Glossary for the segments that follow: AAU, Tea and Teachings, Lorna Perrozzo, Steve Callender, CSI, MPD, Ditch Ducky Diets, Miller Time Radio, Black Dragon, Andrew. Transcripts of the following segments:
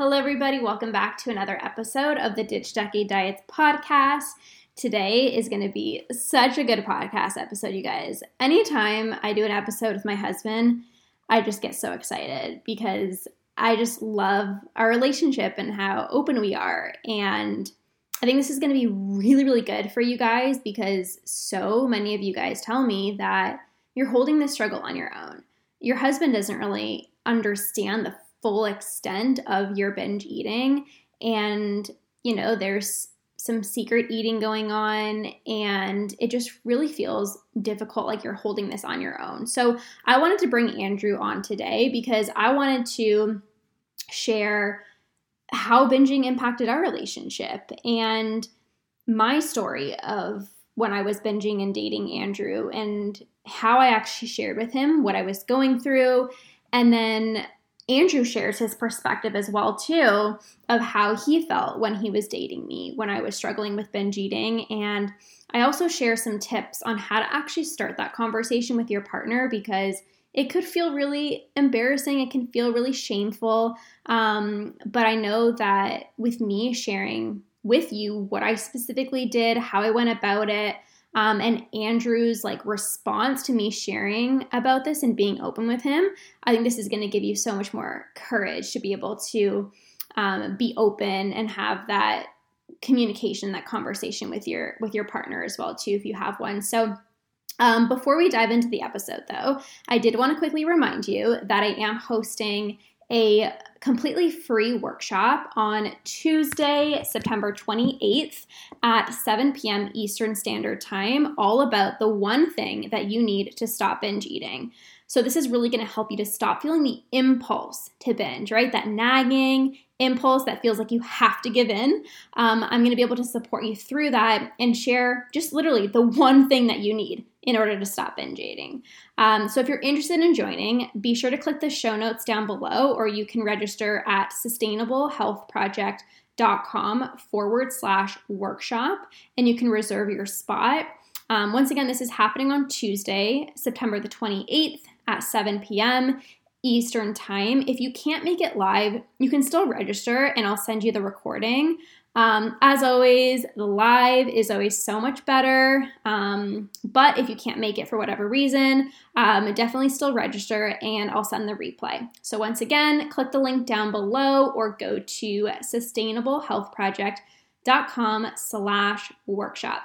Hello everybody, welcome back to another episode of the Ditch Ducky Diets podcast. Today is going to be such a good podcast episode, you guys. Anytime I do an episode with my husband, I just get so excited because I just love our relationship and how open we are. And I think this is going to be really, really good for you guys because so many of you guys tell me that you're holding this struggle on your own. Your husband doesn't really understand the full extent of your binge eating, and you know there's some secret eating going on, and it just really feels difficult, like you're holding this on your own. So I wanted to bring Andrew on today because I wanted to share how binging impacted our relationship and my story of when I was binging and dating Andrew and how I actually shared with him what I was going through. And then Andrew shares his perspective as well, too, of how he felt when he was dating me, when I was struggling with binge eating. And I also share some tips on how to actually start that conversation with your partner because it could feel really embarrassing. It can feel really shameful. But I know that with me sharing with you what I specifically did, how I went about it, and Andrew's response to me sharing about this and being open with him, I think this is going to give you so much more courage to be able to be open and have that communication, that conversation with your partner as well too, if you have one. So before we dive into the episode though, I did want to quickly remind you that I am hosting a completely free workshop on Tuesday, September 28th at 7 p.m. Eastern Standard Time, all about the one thing that you need to stop binge eating. So this is really going to help you to stop feeling the impulse to binge, right? That nagging impulse that feels like you have to give in. I'm going to be able to support you through that and share just literally the one thing that you need in order to stop binge eating. So if you're interested in joining, be sure to click the show notes down below, or you can register at sustainablehealthproject.com/workshop, and you can reserve your spot. Once again, this is happening on Tuesday, September the 28th at 7 p.m. Eastern Time. If you can't make it live, you can still register and I'll send you the recording. As always, the live is always so much better, but if you can't make it for whatever reason, definitely still register and I'll send the replay. So once again, click the link down below or go to sustainablehealthproject.com/workshop.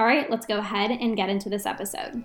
All right, let's go ahead and get into this episode.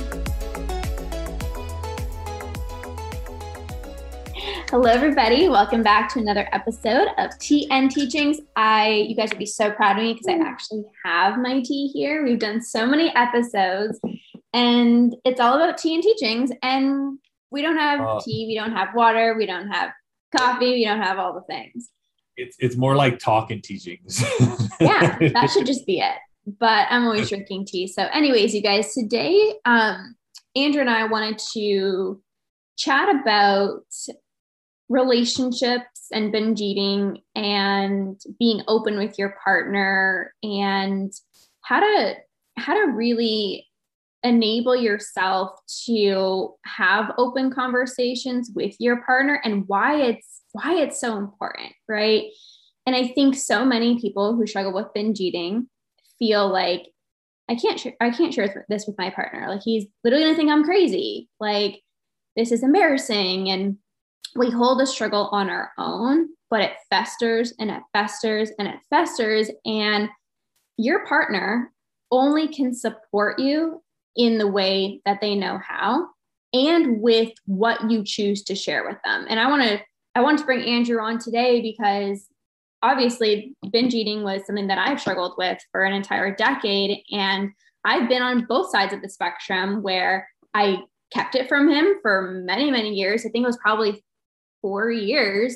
Hello, everybody. Welcome back to another episode of Tea and Teachings. You guys would be so proud of me because I actually have my tea here. We've done so many episodes and it's all about tea and teachings, and we don't have tea, we don't have water, we don't have coffee, we don't have all the things. It's more like talk and teachings. Yeah, that should just be it. But I'm always drinking tea. So anyways, you guys, today, Andrew and I wanted to chat about relationships and binge eating and being open with your partner and how to really enable yourself to have open conversations with your partner and why it's so important, right? And I think so many people who struggle with binge eating feel like, I can't share this with my partner. Like, he's literally gonna think I'm crazy. Like, this is embarrassing. And we hold the struggle on our own, but it festers and it festers and it festers. And your partner only can support you in the way that they know how. and with what you choose to share with them. And I want to bring Andrew on today because obviously binge eating was something that I've struggled with for an entire decade. And I've been on both sides of the spectrum where I kept it from him for many, many years. I think it was probably 4 years.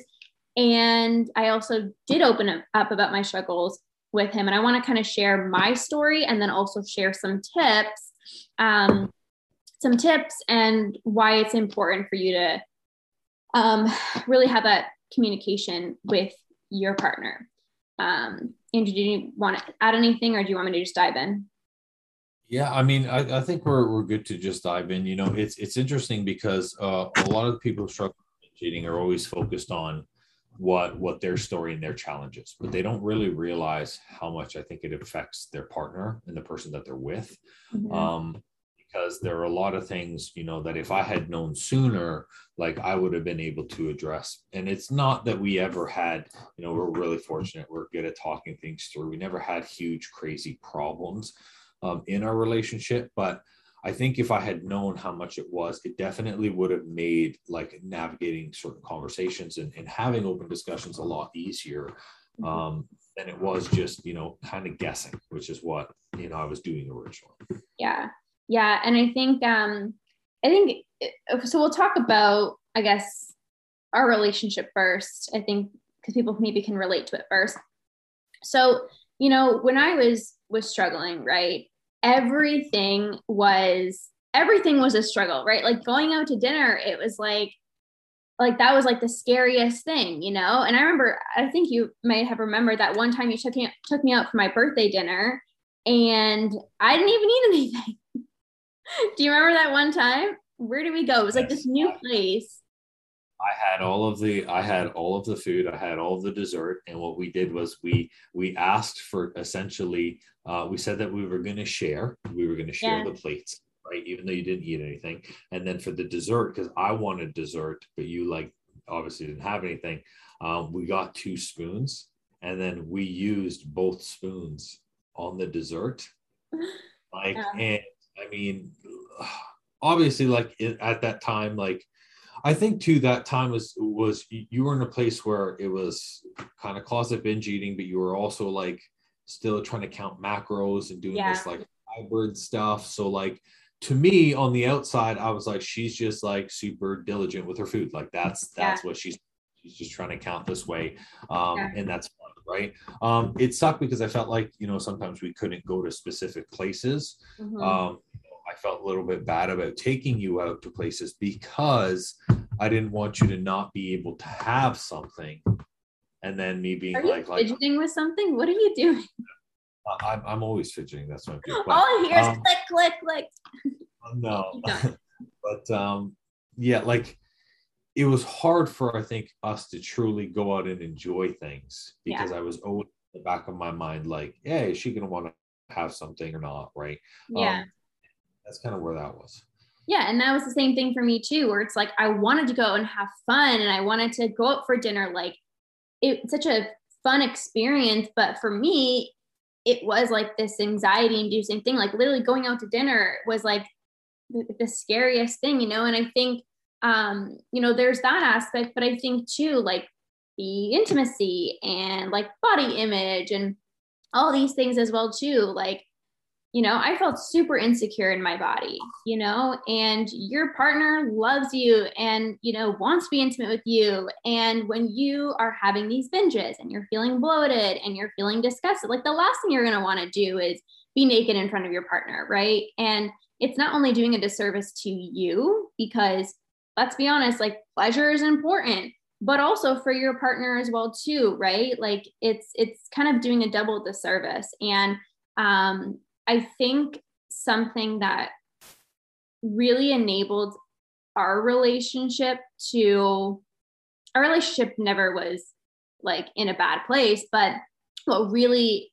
And I also did open up about my struggles with him. And I want to kind of share my story and then also share some tips and why it's important for you to really have that communication with your partner. Andrew, do you want to add anything or do you want me to just dive in? Yeah, I mean, I think we're good to just dive in. You know, it's interesting because a lot of people struggling with cheating are always focused on what their story and their challenges, but they don't really realize how much I think it affects their partner and the person that they're with. Mm-hmm. Because there are a lot of things, you know, that if I had known sooner, like I would have been able to address. And it's not that we ever had, you know, we're really fortunate. We're good at talking things through. We never had huge, crazy problems in our relationship. But I think if I had known how much it was, it definitely would have made like navigating certain conversations and having open discussions a lot easier than it was just, you know, kind of guessing, which is what, you know, I was doing originally. Yeah. Yeah. And I think, so we'll talk about, I guess, our relationship first, I think, because people maybe can relate to it first. So, you know, when I was struggling, right, everything was a struggle, right? Like going out to dinner, it was like, that was like the scariest thing, you know? And I remember, I think you may have remembered that one time you took me out for my birthday dinner and I didn't even eat anything. Do you remember that one time? Where did we go? It was like this new place. I had all of the food. I had all of the dessert. And what we did was we asked for essentially, we said that we were going to share. We were going to share the plates, right? Even though you didn't eat anything. And then for the dessert, because I wanted dessert, but you like obviously didn't have anything. We got 2 spoons and then we used both spoons on the dessert. Like, and I mean, obviously, like at that time, like I think too, that time was you were in a place where it was kind of closet binge eating, but you were also like still trying to count macros and doing this like hybrid stuff. So like to me on the outside, I was like, she's just like super diligent with her food. Like that's what she's just trying to count this way. And that's fun, right? It sucked because I felt like, you know, sometimes we couldn't go to specific places. Mm-hmm. I felt a little bit bad about taking you out to places because I didn't want you to not be able to have something. And then me being are you fidgeting with something? What are you doing? I'm always fidgeting. That's what I'm doing. All I hear is click, click, click. No, but yeah, like it was hard for, I think, us to truly go out and enjoy things because I was always in the back of my mind, like, hey, is she going to want to have something or not? Right. Yeah. That's kind of where that was. Yeah. And that was the same thing for me too, where it's like, I wanted to go and have fun and I wanted to go out for dinner. Like it's such a fun experience. But for me, it was like this anxiety inducing thing, like literally going out to dinner was like the scariest thing, you know? And I think, you know, there's that aspect, but I think too, like the intimacy and like body image and all these things as well too. Like, you know, I felt super insecure in my body, you know, and your partner loves you and, you know, wants to be intimate with you. And when you are having these binges and you're feeling bloated and you're feeling disgusted, like the last thing you're going to want to do is be naked in front of your partner. Right. And it's not only doing a disservice to you because let's be honest, like pleasure is important, but also for your partner as well too. Right. Like it's kind of doing a double disservice. And, I think something that really enabled our relationship never was like in a bad place, but what really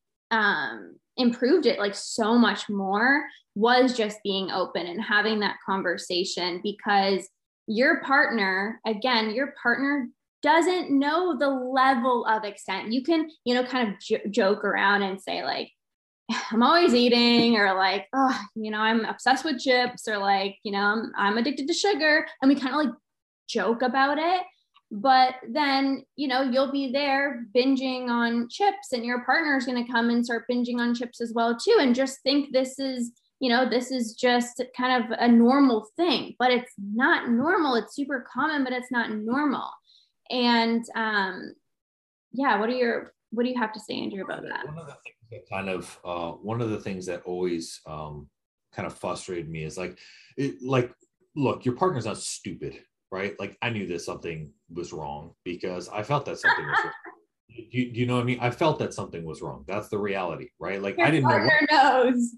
improved it like so much more was just being open and having that conversation because your partner doesn't know the level of extent. You can, you know, kind of joke around and say like, I'm always eating, or like, oh, you know, I'm obsessed with chips, or like, you know, I'm addicted to sugar. And we kind of like joke about it. But then, you know, you'll be there binging on chips, and your partner's going to come and start binging on chips as well too. And just think this is, you know, this is just kind of a normal thing, but it's not normal. It's super common, but it's not normal. And yeah, what do you have to say, Andrew, about that? One of the things that kind of, one of the things that always kind of frustrated me is like, look, your partner's not stupid, right? Like I knew that something was wrong because I felt that something was wrong. You know what I mean? I felt that something was wrong. That's the reality, right? Like your I didn't know. Your partner knows.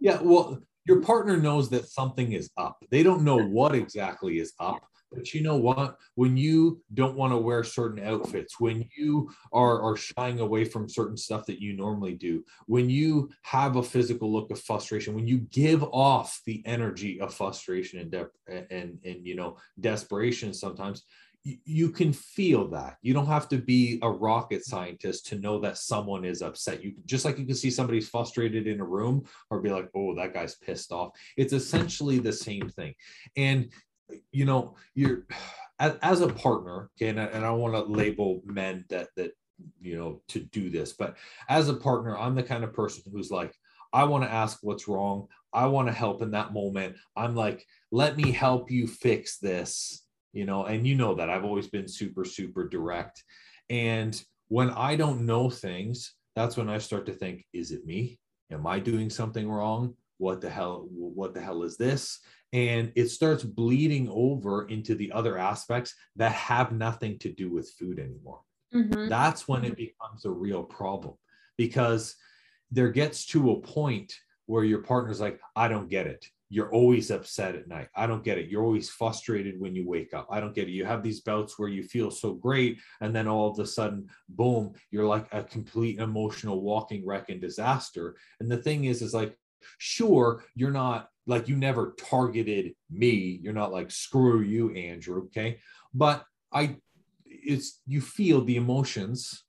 Yeah. Well, your partner knows that something is up. They don't know what exactly is up, but you know what? When you don't want to wear certain outfits, when you are shying away from certain stuff that you normally do, when you have a physical look of frustration, when you give off the energy of frustration and you know, desperation sometimes, you can feel that. You don't have to be a rocket scientist to know that someone is upset. You just like you can see somebody's frustrated in a room or be like, oh, that guy's pissed off. It's essentially the same thing. And you know, you're as a partner, okay, and I want to label men that you know to do this, but as a partner, I'm the kind of person who's like, I want to ask what's wrong. I want to help in that moment. I'm like, let me help you fix this, you know, and you know that I've always been super, super direct. And when I don't know things, that's when I start to think, is it me? Am I doing something wrong? What the hell is this? And it starts bleeding over into the other aspects that have nothing to do with food anymore. Mm-hmm. That's when it becomes a real problem, because there gets to a point where your partner's like, I don't get it. You're always upset at night. I don't get it. You're always frustrated when you wake up. I don't get it. You have these bouts where you feel so great. And then all of a sudden, boom, you're like a complete emotional walking wreck and disaster. And the thing is like, sure, you're not like, you never targeted me. You're not like, screw you, Andrew. Okay. But you feel the emotions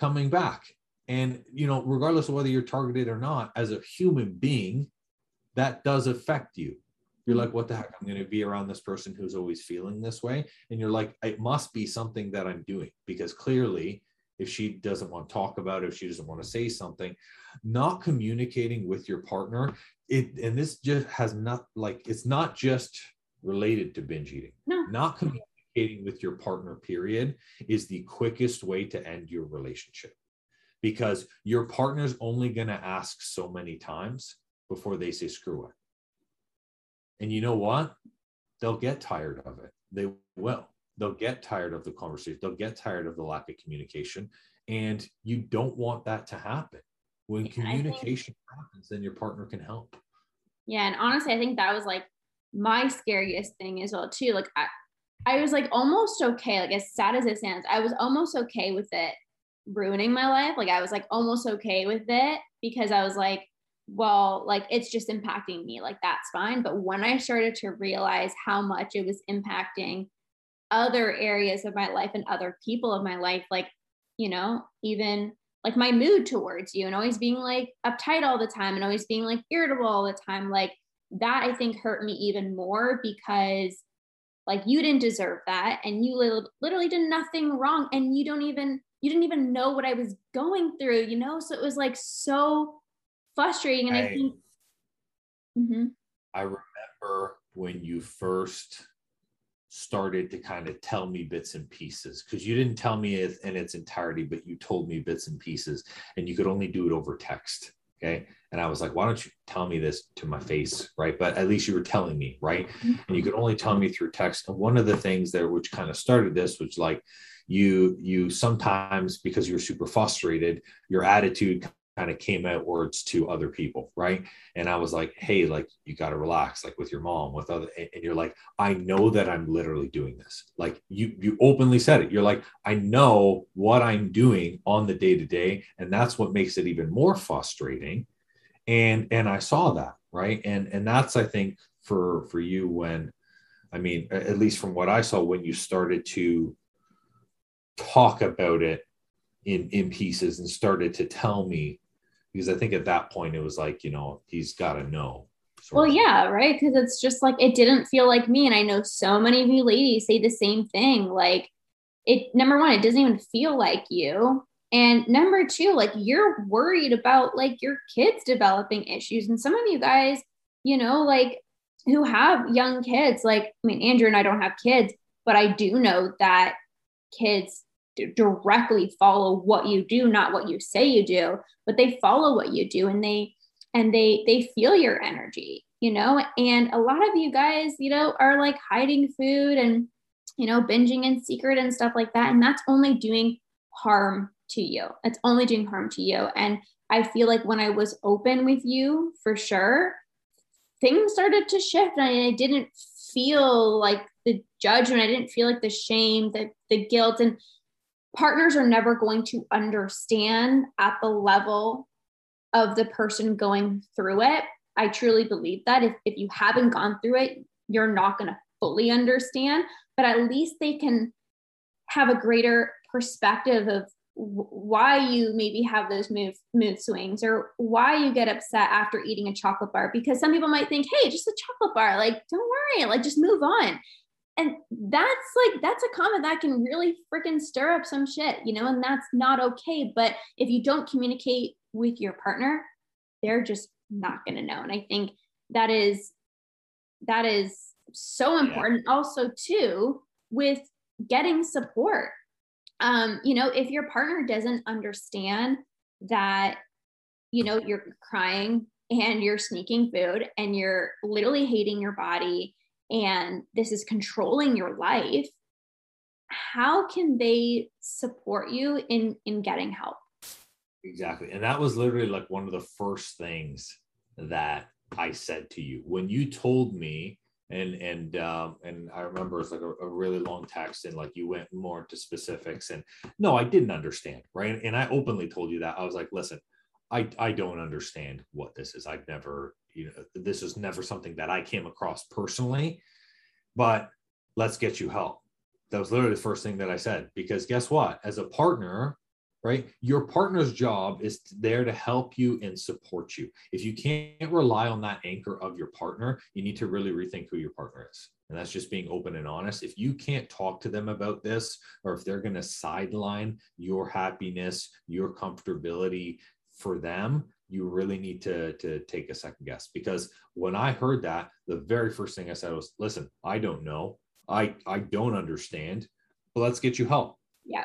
coming back. And, you know, regardless of whether you're targeted or not, as a human being, that does affect you. You're like, what the heck? I'm going to be around this person who's always feeling this way. And you're like, it must be something that I'm doing, because clearly if she doesn't want to talk about it, if she doesn't want to say something, not communicating with your partner, and this just has not, like, it's not just related to binge eating. No. Not communicating with your partner, period, is the quickest way to end your relationship, because your partner's only going to ask so many times before they say, screw it. And you know what? They'll get tired of it. They will. They'll get tired of the conversation. They'll get tired of the lack of communication. And you don't want that to happen. When communication happens, then your partner can help. Yeah. And honestly, I think that was like my scariest thing as well too. Like I was like almost okay. Like as sad as it sounds, I was almost okay with it ruining my life. Like I was like almost okay with it, because I was like, well, like it's just impacting me. Like that's fine. But when I started to realize how much it was impacting other areas of my life and other people of my life, like, you know, even like my mood towards you and always being like uptight all the time and always being like irritable all the time, like that I think hurt me even more, because like you didn't deserve that, and you literally did nothing wrong, and you didn't even know what I was going through, you know? So it was like so frustrating. And I think I remember when you first started to kind of tell me bits and pieces, because you didn't tell me it in its entirety, but you told me bits and pieces, and you could only do it over text. Okay. And I was like, why don't you tell me this to my face? Right. But at least you were telling me, right. And you could only tell me through text. And one of the things there, which kind of started this, was like you sometimes, because you were super frustrated, your attitude kind of came outwards to other people. Right. And I was like, hey, like you got to relax, like with your mom, with other, and you're like, I know that I'm literally doing this. Like you openly said it. You're like, I know what I'm doing on the day to day. And that's what makes it even more frustrating. And I saw that. Right. And that's, I think for you, when, I mean, at least from what I saw, when you started to talk about it in pieces and started to tell me, Because I think at that point it was like, you know, he's got to know. Well, yeah, right. Because it's just like, it didn't feel like me. And I know so many of you ladies say the same thing. Like, it, number one, it doesn't even feel like you. And number two, like, you're worried about like your kids developing issues. And some of you guys, you know, like, who have young kids, like, I mean, Andrew and I don't have kids, but I do know that kids directly follow what you do, not what you say you do, but they follow what you do, and they feel your energy, you know. And a lot of you guys, you know, are like hiding food and, you know, binging in secret and stuff like that. And that's only doing harm to you. It's only doing harm to you. And I feel like when I was open with you, for sure, things started to shift, and I didn't feel like the judgment. I didn't feel like the shame, the guilt. And partners are never going to understand at the level of the person going through it. I truly believe that if you haven't gone through it, you're not going to fully understand, but at least they can have a greater perspective of why you maybe have those mood swings, or why you get upset after eating a chocolate bar. Because some people might think, hey, just a chocolate bar, like, don't worry, like, just move on. And that's a comment that can really freaking stir up some shit, you know, and that's not okay. But if you don't communicate with your partner, they're just not going to know. And I think that is so important. Also too, with getting support. You know, if your partner doesn't understand that, you know, you're crying and you're sneaking food and you're literally hating your body, and this is controlling your life, how can they support you in getting help? Exactly. And that was literally like one of the first things that I said to you when you told me, and I remember it's like a really long text, and like you went more into specifics, and no, I didn't understand. Right. And I openly told you that. I was like, listen, I don't understand what this is. I've never, you know, this is never something that I came across personally, but let's get you help. That was literally the first thing that I said, because guess what? As a partner, right, your partner's job is there to help you and support you. If you can't rely on that anchor of your partner, you need to really rethink who your partner is. And that's just being open and honest. If you can't talk to them about this, or if they're going to sideline your happiness, your comfortability for them, you really need to take a second guess. Because when I heard that, the very first thing I said was, listen, I don't know. I don't understand, but let's get you help. Yeah.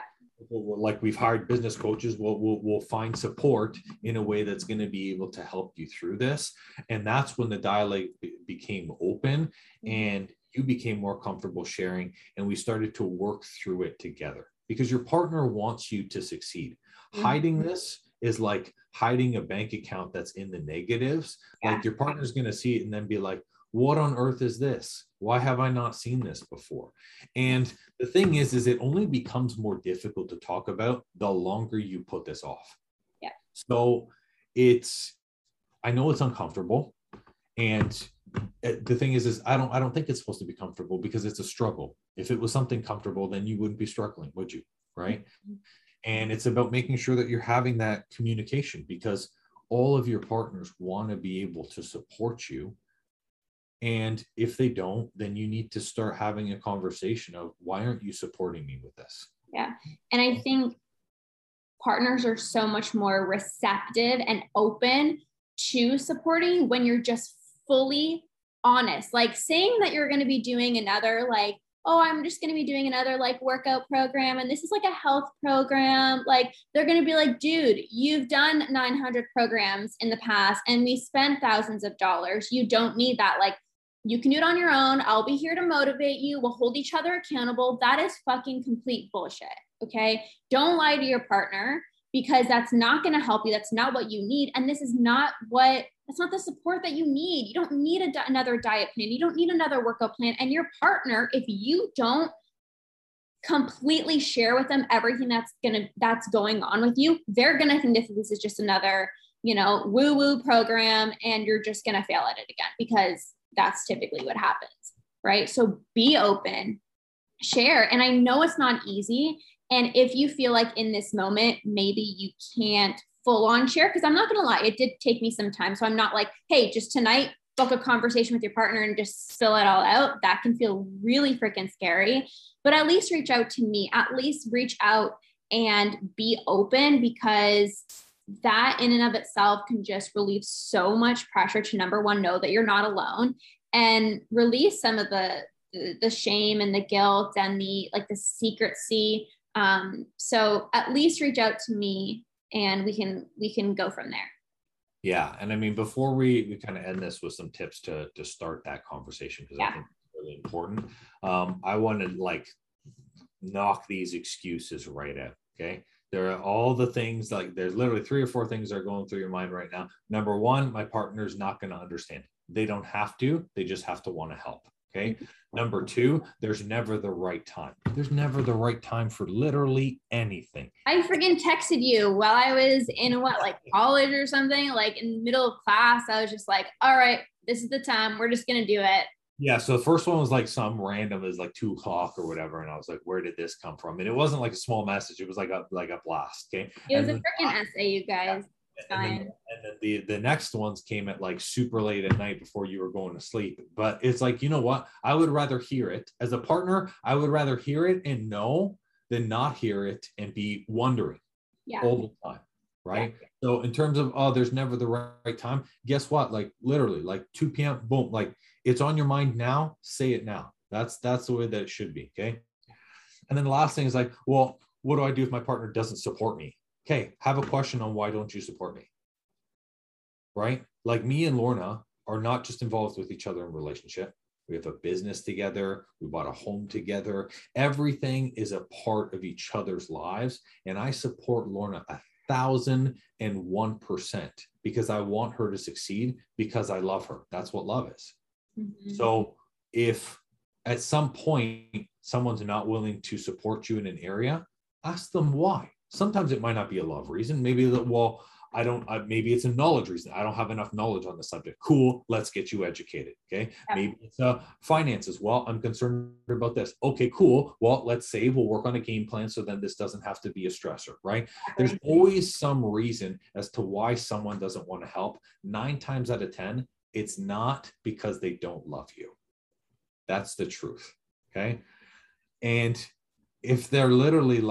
Like, we've hired business coaches, we'll find support in a way that's going to be able to help you through this. And that's when the dialogue became open, and you became more comfortable sharing, and we started to work through it together, because your partner wants you to succeed. Mm-hmm. Hiding this is like hiding a bank account that's in the negatives. Yeah. Like, your partner's going to see it and then be like, what on earth is this? Why have I not seen this before? And the thing is it only becomes more difficult to talk about the longer you put this off. Yeah. So I know it's uncomfortable. And the thing is I don't think it's supposed to be comfortable, because it's a struggle. If it was something comfortable, then you wouldn't be struggling, would you? Right. Mm-hmm. And it's about making sure that you're having that communication, because all of your partners want to be able to support you. And if they don't, then you need to start having a conversation of, why aren't you supporting me with this? Yeah. And I think partners are so much more receptive and open to supporting when you're just fully honest. Like, saying that you're going to be doing another, like, oh, I'm just going to be doing another like workout program, and this is like a health program. Like, they're going to be like, dude, you've done 900 programs in the past, and we spent thousands of dollars. You don't need that. Like, you can do it on your own. I'll be here to motivate you. We'll hold each other accountable. That is fucking complete bullshit. Okay. Don't lie to your partner, because that's not going to help you. That's not what you need. And this is not what, that's not the support that you need. You don't need another diet plan. You don't need another workout plan. And your partner, if you don't completely share with them everything that's going on with you, they're going to think this is just another, you know, woo-woo program, and you're just going to fail at it again, because that's typically what happens, right? So be open, share. And I know it's not easy. And if you feel like in this moment, maybe you can't full on share, because I'm not going to lie, it did take me some time. So I'm not like, hey, just tonight, book a conversation with your partner and just spill it all out. That can feel really freaking scary, but at least reach out to me, at least reach out and be open, because that in and of itself can just relieve so much pressure to, number one, know that you're not alone, and release some of the shame and the guilt and the secrecy. So at least reach out to me and we can go from there. Yeah. And I mean, before we kind of end this with some tips to start that conversation, because I think it's really important. I want to knock these excuses right out. Okay. There are all the things, there's literally 3 or 4 things that are going through your mind right now. Number one, my partner's not going to understand. They don't have to, they just have to want to help. Okay. Number two, there's never the right time. There's never the right time for literally anything. I freaking texted you while I was in college or something, in the middle of class. I was just like, all right, this is the time. We're just going to do it. Yeah. So the first one was some random, is 2:00 or whatever. And I was like, where did this come from? And it wasn't a small message. It was like a blast. Okay. It was a freaking essay, you guys. Yeah. And then the next ones came at super late at night before you were going to sleep. But it's you know what? I would rather hear it as a partner. I would rather hear it and know than not hear it and be wondering all the time. Right. Yeah. So in terms of, there's never the right time. Guess what? Literally 2 PM, boom. It's on your mind now. Say it now. That's the way that it should be. Okay. And then the last thing is well, what do I do if my partner doesn't support me? Okay, have a question on why don't you support me, right? Me and Lorna are not just involved with each other in relationship. We have a business together. We bought a home together. Everything is a part of each other's lives. And I support Lorna 1,001% because I want her to succeed, because I love her. That's what love is. Mm-hmm. So if at some point someone's not willing to support you in an area, ask them why. Sometimes it might not be a love reason. Maybe maybe it's a knowledge reason. I don't have enough knowledge on the subject. Cool. Let's get you educated. Okay. Yeah. Maybe it's finances. Well, I'm concerned about this. Okay, cool. Well, let's save. We'll work on a game plan. So then this doesn't have to be a stressor, right? There's always some reason as to why someone doesn't want to help. 9 times out of 10, it's not because they don't love you. That's the truth. Okay. And if they're literally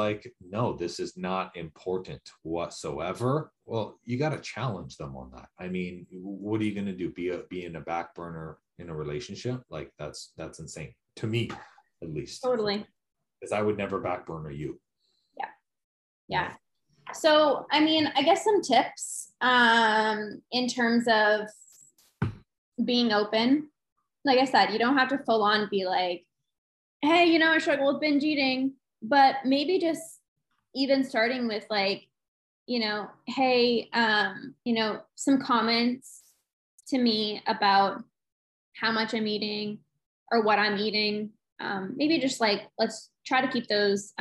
no, this is not important whatsoever, well, you got to challenge them on that. I mean, what are you going to do? Be in a back burner in a relationship? That's insane to me, at least. Totally. Because I would never back burner you. Yeah. Yeah. So, I mean, I guess some tips in terms of being open. Like I said, you don't have to full on be hey, I struggle with binge eating, but maybe just even starting with hey, some comments to me about how much I'm eating or what I'm eating. Maybe just let's try to keep those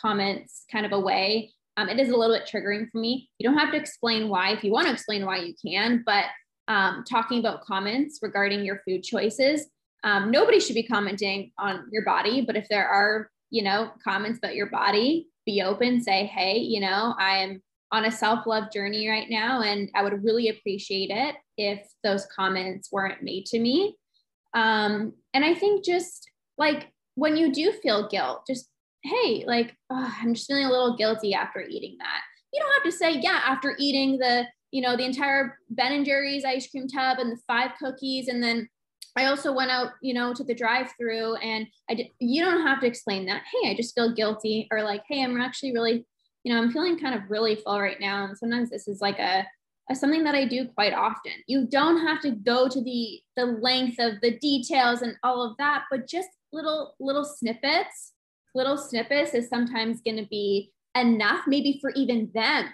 comments kind of away. It is a little bit triggering for me. You don't have to explain why. If you want to explain why, you can, but talking about comments regarding your food choices. Nobody should be commenting on your body, but if there are, comments about your body, be open, say, hey, I'm on a self-love journey right now, and I would really appreciate it if those comments weren't made to me. And I think just when you do feel guilt, just, hey, I'm just feeling a little guilty after eating that. You don't have to say, yeah, after eating the entire Ben & Jerry's ice cream tub and the 5 cookies, and then I also went out, to the drive-thru, and you don't have to explain that. Hey, I just feel guilty, or hey, I'm actually really, I'm feeling kind of really full right now. And sometimes this is something that I do quite often. You don't have to go to the length of the details and all of that, but just little snippets. Little snippets is sometimes going to be enough, maybe for even them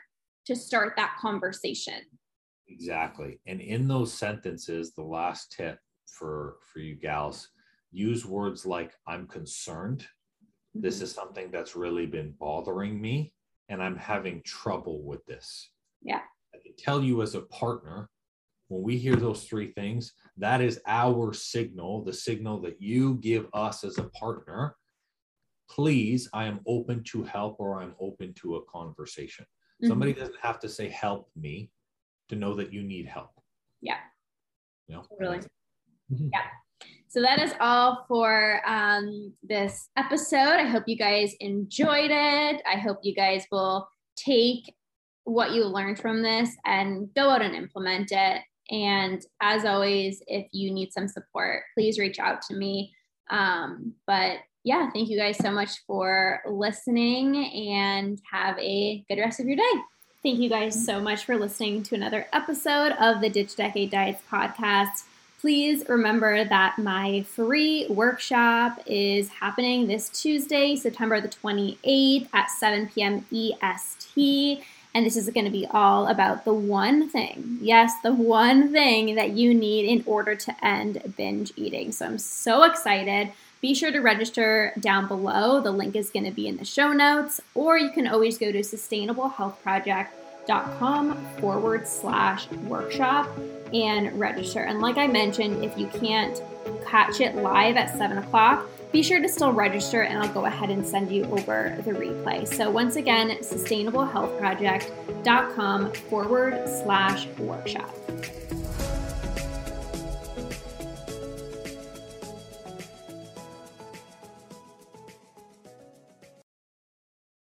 to start that conversation. Exactly. And in those sentences, the last tip for you gals, use words like, I'm concerned. This is something that's really been bothering me, and I'm having trouble with this. Yeah. I can tell you as a partner, when we hear those 3 things, that is our signal, the signal that you give us as a partner. Please, I am open to help, or I'm open to a conversation. Mm-hmm. Somebody doesn't have to say help me to know that you need help. Yeah. You know? Really. Mm-hmm. Yeah. So that is all for this episode. I hope you guys enjoyed it. I hope you guys will take what you learned from this and go out and implement it. And as always, if you need some support, please reach out to me. But yeah, thank you guys so much for listening and have a good rest of your day. Thank you guys so much for listening to another episode of the Ditch Decade Diets podcast. Please remember that my free workshop is happening this Tuesday, September the 28th at 7 p.m. EST. And this is going to be all about the one thing, yes, the one thing that you need in order to end binge eating. So I'm so excited. Be sure to register down below. The link is going to be in the show notes, or you can always go to sustainablehealthproject.com/workshop and register. And like I mentioned, if you can't catch it live at 7 o'clock, be sure to still register and I'll go ahead and send you over the replay. So once again, sustainablehealthproject.com/workshop.